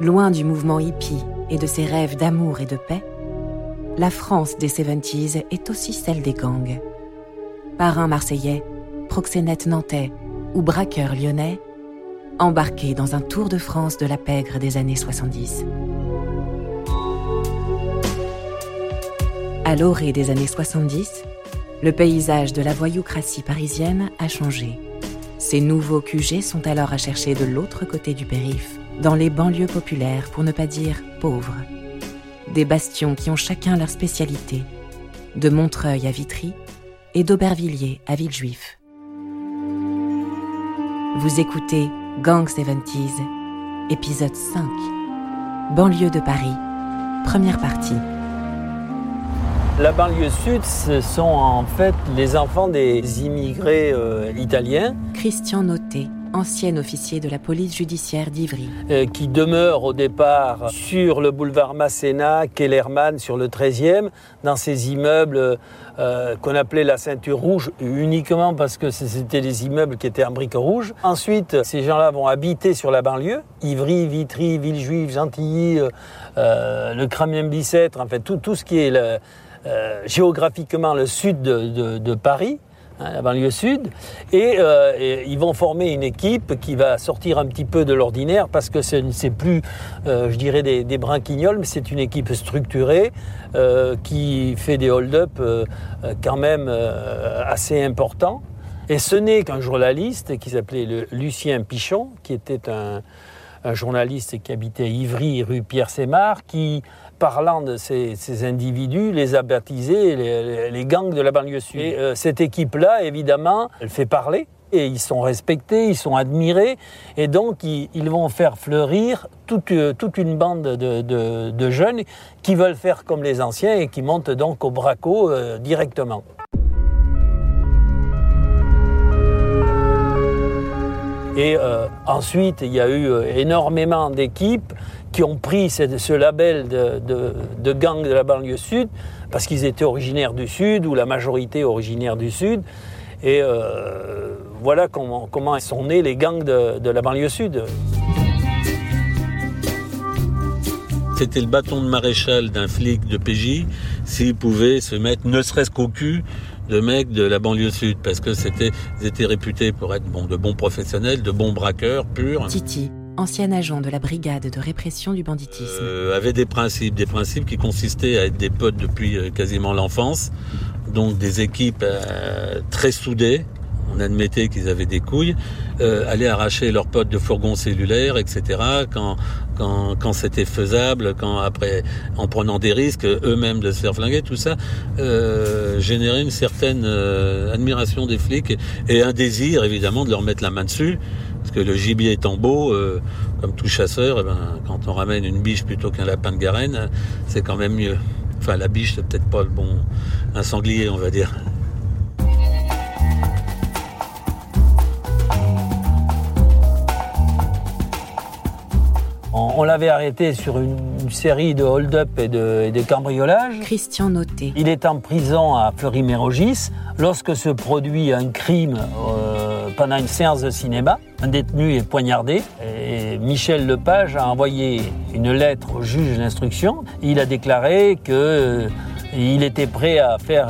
loin du mouvement hippie et de ses rêves d'amour et de paix, la France des 70s est aussi celle des gangs. Parrains marseillais, proxénètes nantais ou braqueurs lyonnais, embarqués dans un tour de France de la pègre des années 70. À l'orée des années 70, le paysage de la voyoucratie parisienne a changé. Ces nouveaux QG sont alors à chercher de l'autre côté du périph', dans les banlieues populaires, pour ne pas dire pauvres. Des bastions qui ont chacun leur spécialité, de Montreuil à Vitry et d'Aubervilliers à Villejuif. Vous écoutez Gang Seventies, épisode 5, banlieue de Paris, première partie. La banlieue sud, ce sont en fait les enfants des immigrés italiens. Christian Noté, ancien officier de la police judiciaire d'Ivry. Qui demeure au départ sur le boulevard Masséna, Kellermann, sur le 13e, dans ces immeubles qu'on appelait la ceinture rouge, uniquement parce que c'était des immeubles qui étaient en briques rouges. Ensuite, ces gens-là vont habiter sur la banlieue, Ivry, Vitry, Villejuif, Gentilly, le Kremlin-Bicêtre, en fait tout ce qui est... géographiquement le sud de Paris, hein, la banlieue sud, et ils vont former une équipe qui va sortir un petit peu de l'ordinaire parce que c'est plus, je dirais, des branquignoles, mais c'est une équipe structurée qui fait des hold-up quand même assez importants. Et ce n'est qu'un journaliste qui s'appelait Lucien Pichon, qui était un journaliste qui habitait Ivry, rue Pierre-Sémar, qui, parlant de ces individus, les a baptisés les gangs de la banlieue sud. Et cette équipe-là, évidemment, elle fait parler, et ils sont respectés, ils sont admirés, et donc ils vont faire fleurir toute une bande de jeunes qui veulent faire comme les anciens et qui montent donc au braquo directement. Et ensuite, il y a eu énormément d'équipes qui ont pris ce label de gang de la banlieue sud parce qu'ils étaient originaires du sud, ou la majorité originaire du sud. Et voilà comment sont nés les gangs de la banlieue sud. C'était le bâton de maréchal d'un flic de PJ s'il pouvait se mettre ne serait-ce qu'au cul de mecs de la banlieue sud, parce que ils étaient réputés pour être de bons professionnels, de bons braqueurs purs. Titi, ancien agent de la brigade de répression du banditisme, avait des principes qui consistaient à être des potes depuis quasiment l'enfance, donc des équipes très soudées. On admettait qu'ils avaient des couilles, allaient arracher leurs potes de fourgons cellulaires, etc. Quand c'était faisable, après, en prenant des risques, eux-mêmes de se faire flinguer, tout ça générait une certaine admiration des flics et un désir, évidemment, de leur mettre la main dessus. Parce que le gibier étant beau, comme tout chasseur, quand on ramène une biche plutôt qu'un lapin de Garenne, c'est quand même mieux. Enfin, la biche, c'est peut-être pas le bon... un sanglier, on va dire. On l'avait arrêté sur une série de hold-up et de cambriolages. Christian Noté. Il est en prison à Fleury-Mérogis. Lorsque se produit un crime pendant une séance de cinéma, un détenu est poignardé. Et Michel Lepage a envoyé une lettre au juge d'instruction. Il a déclaré qu'il était prêt à faire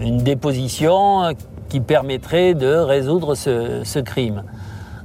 une déposition qui permettrait de résoudre ce crime.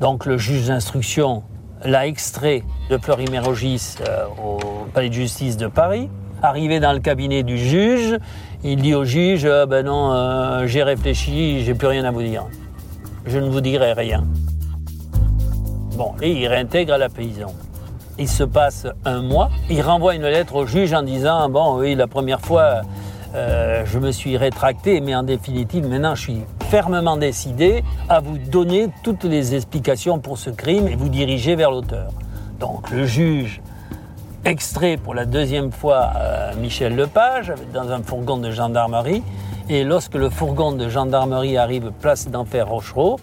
Donc le juge d'instruction l'a extrait de Fleury-Mérogis au palais de justice de Paris. Arrivé dans le cabinet du juge, il dit au juge « Ben non, j'ai réfléchi, j'ai plus rien à vous dire. Je ne vous dirai rien. » Bon, et il réintègre à la prison. Il se passe un mois, il renvoie une lettre au juge en disant « Bon, oui, la première fois, je me suis rétracté, mais en définitive, maintenant, je suis fermement décidé à vous donner toutes les explications pour ce crime et vous diriger vers l'auteur. » Donc le juge extrait pour la deuxième fois Michel Lepage dans un fourgon de gendarmerie, et lorsque le fourgon de gendarmerie arrive place d'Enfer Rochereau,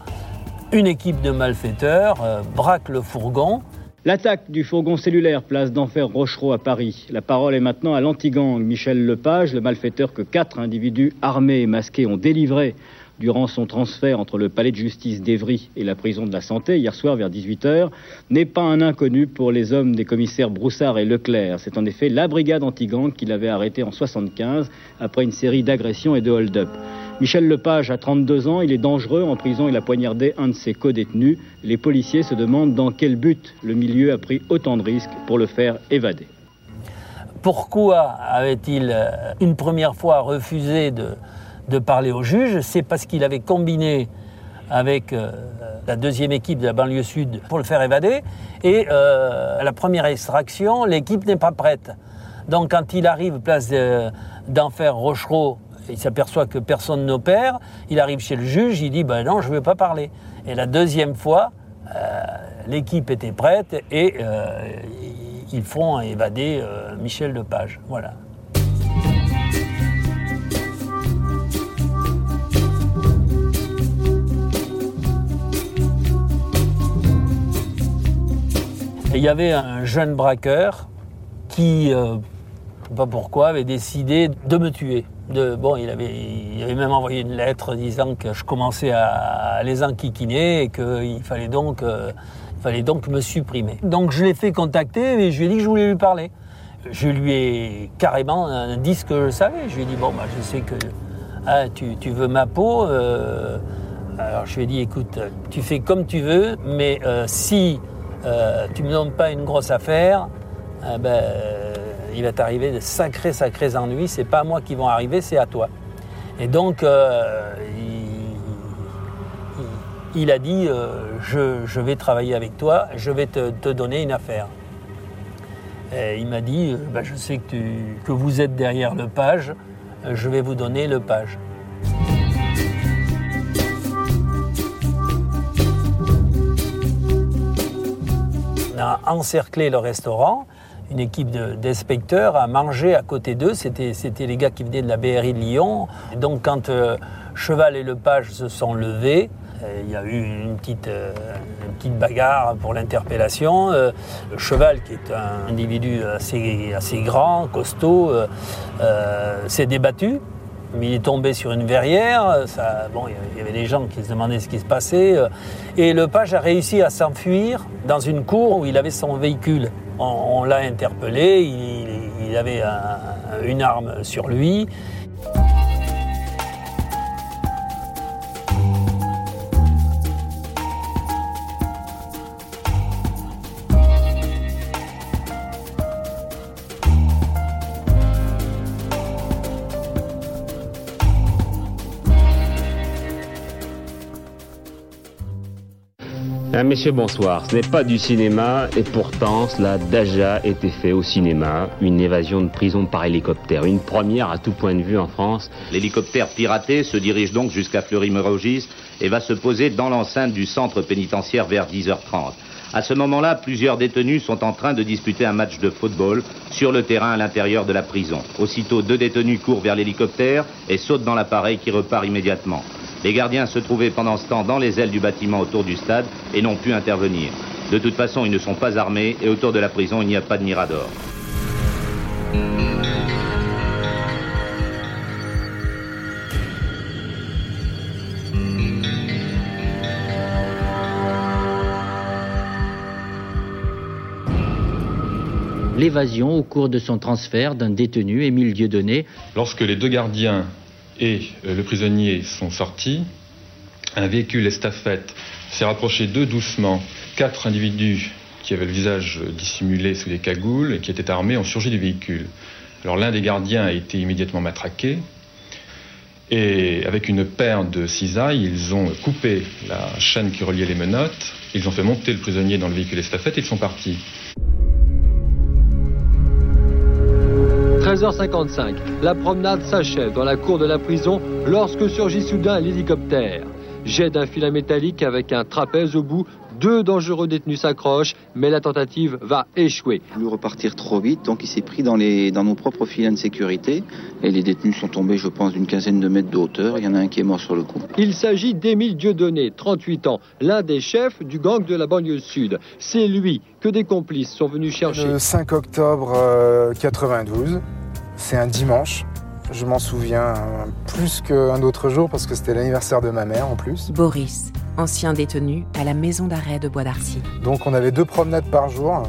une équipe de malfaiteurs braque le fourgon. L'attaque du fourgon cellulaire place d'Enfer Rochereau à Paris. La parole est maintenant à l'anti-gang Michel Lepage, le malfaiteur que 4 individus armés et masqués ont délivré durant son transfert entre le palais de justice d'Evry et la prison de la Santé, hier soir vers 18h, n'est pas un inconnu pour les hommes des commissaires Broussard et Leclerc. C'est en effet la brigade anti-gang qui l'avait arrêté en 75 après une série d'agressions et de hold-up. Michel Lepage a 32 ans, il est dangereux. En prison, il a poignardé un de ses co-détenus. Les policiers se demandent dans quel but le milieu a pris autant de risques pour le faire évader. Pourquoi avait-il une première fois refusé de parler au juge? C'est parce qu'il avait combiné avec la deuxième équipe de la banlieue sud pour le faire évader. Et à la première extraction, l'équipe n'est pas prête. Donc quand il arrive place d'Enfer Rochereau, il s'aperçoit que personne n'opère. Il arrive chez le juge, il dit « ben non, je ne veux pas parler ». Et la deuxième fois, l'équipe était prête et ils font évader Michel Lepage. Voilà. Et il y avait un jeune braqueur qui, je ne sais pas pourquoi, avait décidé de me tuer. Il avait même envoyé une lettre disant que je commençais à les enquiquiner et qu'il fallait donc me supprimer. Donc je l'ai fait contacter et je lui ai dit que je voulais lui parler. Je lui ai carrément dit ce que je savais. Je lui ai dit, bon, bah, je sais que tu veux ma peau. Alors je lui ai dit, écoute, tu fais comme tu veux, mais si tu ne me donnes pas une grosse affaire, il va t'arriver de sacrés ennuis. C'est pas à moi qui vont arriver, c'est à toi. Et donc, il a dit, je vais travailler avec toi, je vais te donner une affaire. Et il m'a dit, je sais que vous êtes derrière Lepage, je vais vous donner Lepage. On a encerclé le restaurant. Une équipe d'inspecteurs a mangé à côté d'eux. C'était les gars qui venaient de la BRI de Lyon. Et donc quand Cheval et Lepage se sont levés, il y a eu une petite bagarre pour l'interpellation. Cheval, qui est un individu assez grand, costaud, s'est débattu. Mais il est tombé sur une verrière. Il y avait des gens qui se demandaient ce qui se passait. Et Lepage a réussi à s'enfuir dans une cour où il avait son véhicule. On l'a interpellé, il avait une arme sur lui. Messieurs, bonsoir. Ce n'est pas du cinéma et pourtant cela a déjà été fait au cinéma. Une évasion de prison par hélicoptère. Une première à tout point de vue en France. L'hélicoptère piraté se dirige donc jusqu'à Fleury-Mérogis et va se poser dans l'enceinte du centre pénitentiaire vers 10h30. À ce moment-là, plusieurs détenus sont en train de disputer un match de football sur le terrain à l'intérieur de la prison. Aussitôt, deux détenus courent vers l'hélicoptère et sautent dans l'appareil qui repart immédiatement. Les gardiens se trouvaient pendant ce temps dans les ailes du bâtiment autour du stade et n'ont pu intervenir. De toute façon, ils ne sont pas armés et autour de la prison, il n'y a pas de mirador. L'évasion au cours de son transfert d'un détenu, Émile Dieudonné. Lorsque les deux gardiens et le prisonnier sont sortis, un véhicule estafette s'est rapproché d'eux doucement. 4 individus qui avaient le visage dissimulé sous des cagoules et qui étaient armés ont surgi du véhicule. Alors l'un des gardiens a été immédiatement matraqué et avec une paire de cisailles, ils ont coupé la chaîne qui reliait les menottes, ils ont fait monter le prisonnier dans le véhicule estafette et ils sont partis. 13h55, la promenade s'achève dans la cour de la prison lorsque surgit soudain l'hélicoptère. Jet d'un filet métallique avec un trapèze au bout, 2 dangereux détenus s'accrochent, mais la tentative va échouer. Il voulait repartir trop vite, donc il s'est pris dans nos propres filets de sécurité. Et les détenus sont tombés, je pense, d'une quinzaine de mètres de hauteur. Il y en a un qui est mort sur le coup. Il s'agit d'Émile Dieudonné, 38 ans, l'un des chefs du gang de la banlieue sud. C'est lui que des complices sont venus chercher. Le 5 octobre 92, c'est un dimanche. Je m'en souviens plus qu'un autre jour parce que c'était l'anniversaire de ma mère en plus. Boris, ancien détenu à la maison d'arrêt de Bois-d'Arcy. Donc on avait 2 promenades par jour.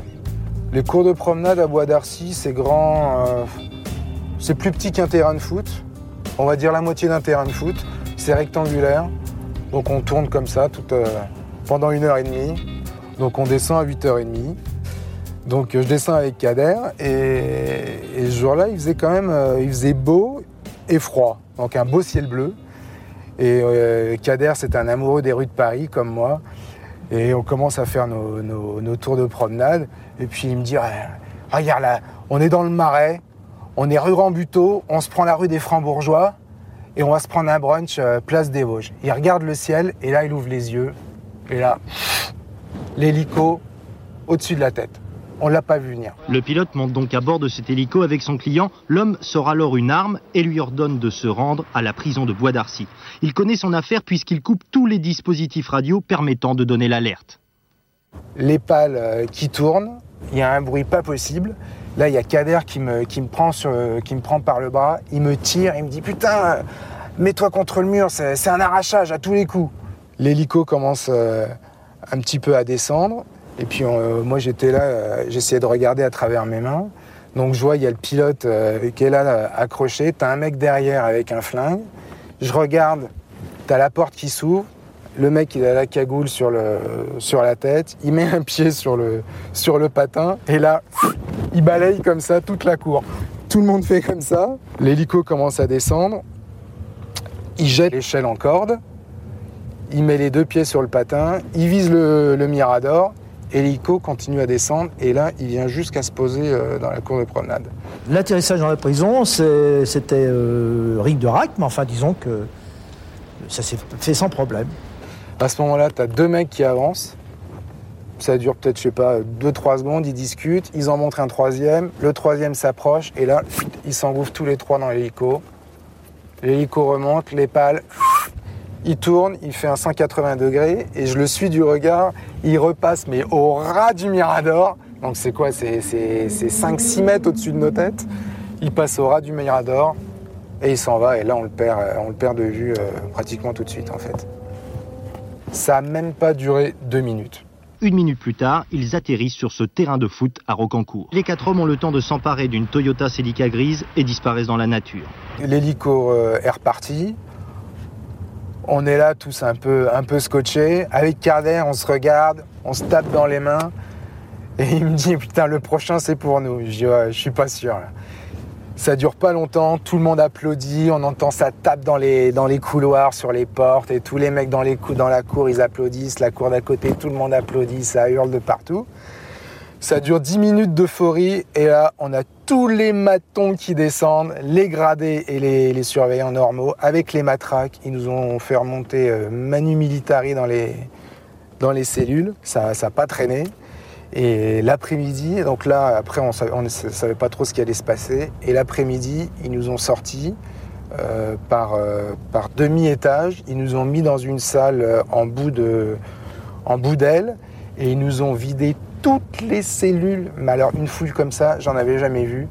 Les cours de promenade à Bois-d'Arcy, c'est grand, c'est plus petit qu'un terrain de foot. On va dire la moitié d'un terrain de foot. C'est rectangulaire, donc on tourne comme ça toute, pendant 1h30. Donc on descend à 8h30. Donc je descends avec Kader et ce jour-là, il faisait quand même beau et froid, donc un beau ciel bleu. Et Kader, c'est un amoureux des rues de Paris comme moi. Et on commence à faire nos tours de promenade. Et puis il me dit, regarde là, on est dans le Marais, on est rue Rambuteau, on se prend la rue des Francs-Bourgeois et on va se prendre un brunch place des Vosges. Il regarde le ciel et là, il ouvre les yeux. Et là, l'hélico au-dessus de la tête. On ne l'a pas vu venir. Le pilote monte donc à bord de cet hélico avec son client. L'homme sort alors une arme et lui ordonne de se rendre à la prison de Bois-d'Arcy. Il connaît son affaire puisqu'il coupe tous les dispositifs radio permettant de donner l'alerte. Les pales qui tournent, il y a un bruit pas possible. Là, il y a Kader qui me prend par le bras, il me tire, il me dit « Putain, mets-toi contre le mur, c'est un arrachage à tous les coups ». L'hélico commence un petit peu à descendre. Et puis moi j'étais là, j'essayais de regarder à travers mes mains. Donc je vois, il y a le pilote qui est là accroché, t'as un mec derrière avec un flingue. Je regarde, t'as la porte qui s'ouvre, le mec il a la cagoule sur la tête, il met un pied sur le patin et là, il balaye comme ça toute la cour. Tout le monde fait comme ça, l'hélico commence à descendre, il jette l'échelle en corde, il met les 2 pieds sur le patin, il vise le mirador. Hélico continue à descendre et là, il vient jusqu'à se poser dans la cour de promenade. L'atterrissage dans la prison, c'était ric de rac, mais enfin, disons que ça s'est fait sans problème. À ce moment-là, tu as 2 mecs qui avancent. Ça dure peut-être, 2-3 secondes, ils discutent, ils en montrent un 3e, le 3e s'approche et là, ils s'engouffrent tous les 3 dans l'hélico. L'hélico remonte, les pales... Il tourne, il fait un 180 degrés et je le suis du regard. Il repasse, mais au ras du mirador. Donc c'est quoi ? C'est 5-6 mètres au-dessus de nos têtes. Il passe au ras du mirador et il s'en va. Et là, on le perd de vue pratiquement tout de suite, en fait. Ça n'a même pas duré 2 minutes. 1 minute plus tard, ils atterrissent sur ce terrain de foot à Rocancourt. Les 4 hommes ont le temps de s'emparer d'une Toyota Celica grise et disparaissent dans la nature. L'hélico est reparti. On est là tous un peu scotchés. Avec Kader, on se regarde, on se tape dans les mains. Et il me dit, putain, le prochain, c'est pour nous. Je dis, ouais, je suis pas sûr. Là. Ça dure pas longtemps, tout le monde applaudit. On entend ça tape dans les couloirs, sur les portes. Et tous les mecs dans la cour, ils applaudissent. La cour d'à côté, tout le monde applaudit. Ça hurle de partout. Ça dure 10 minutes d'euphorie. Et là, on a tous les matons qui descendent, les gradés et les surveillants normaux, avec les matraques, ils nous ont fait remonter manu militari dans les cellules. Ça n'a pas traîné. Et l'après-midi, donc là, après, on ne savait pas trop ce qui allait se passer. Et l'après-midi, ils nous ont sortis par demi-étage. Ils nous ont mis dans une salle en bout d'aile et ils nous ont vidé toutes les cellules, mais alors une foule comme ça, j'en avais jamais vu.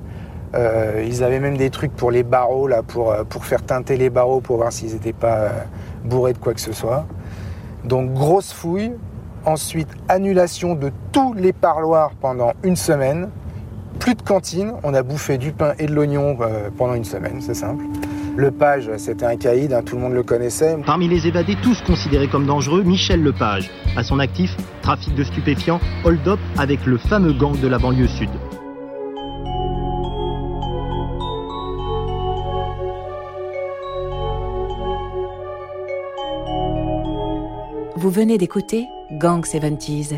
Ils avaient même des trucs pour les barreaux, là, pour faire teinter les barreaux, pour voir s'ils n'étaient pas bourrés de quoi que ce soit. Donc grosse fouille, ensuite annulation de tous les parloirs pendant 1 semaine, plus de cantine, on a bouffé du pain et de l'oignon pendant 1 semaine, c'est simple. Lepage, c'était un caïd, tout le monde le connaissait. Parmi les évadés, tous considérés comme dangereux, Michel Lepage. À son actif, trafic de stupéfiants, hold-up avec le fameux gang de la banlieue sud. Vous venez d'écouter Gang Seventies.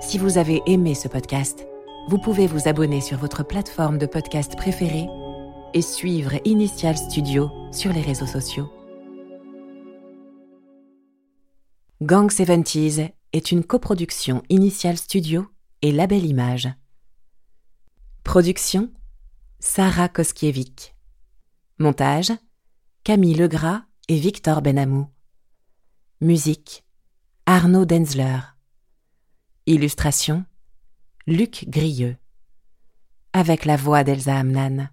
Si vous avez aimé ce podcast, vous pouvez vous abonner sur votre plateforme de podcast préférée et suivre Initial Studio sur les réseaux sociaux. Gang Seventies est une coproduction Initial Studio et Label Image. Production, Sarah Koskiewicz. Montage, Camille Legras et Victor Benamou. Musique, Arnaud Denzler. Illustration, Luc Grilleux. Avec la voix d'Elsa Amnan.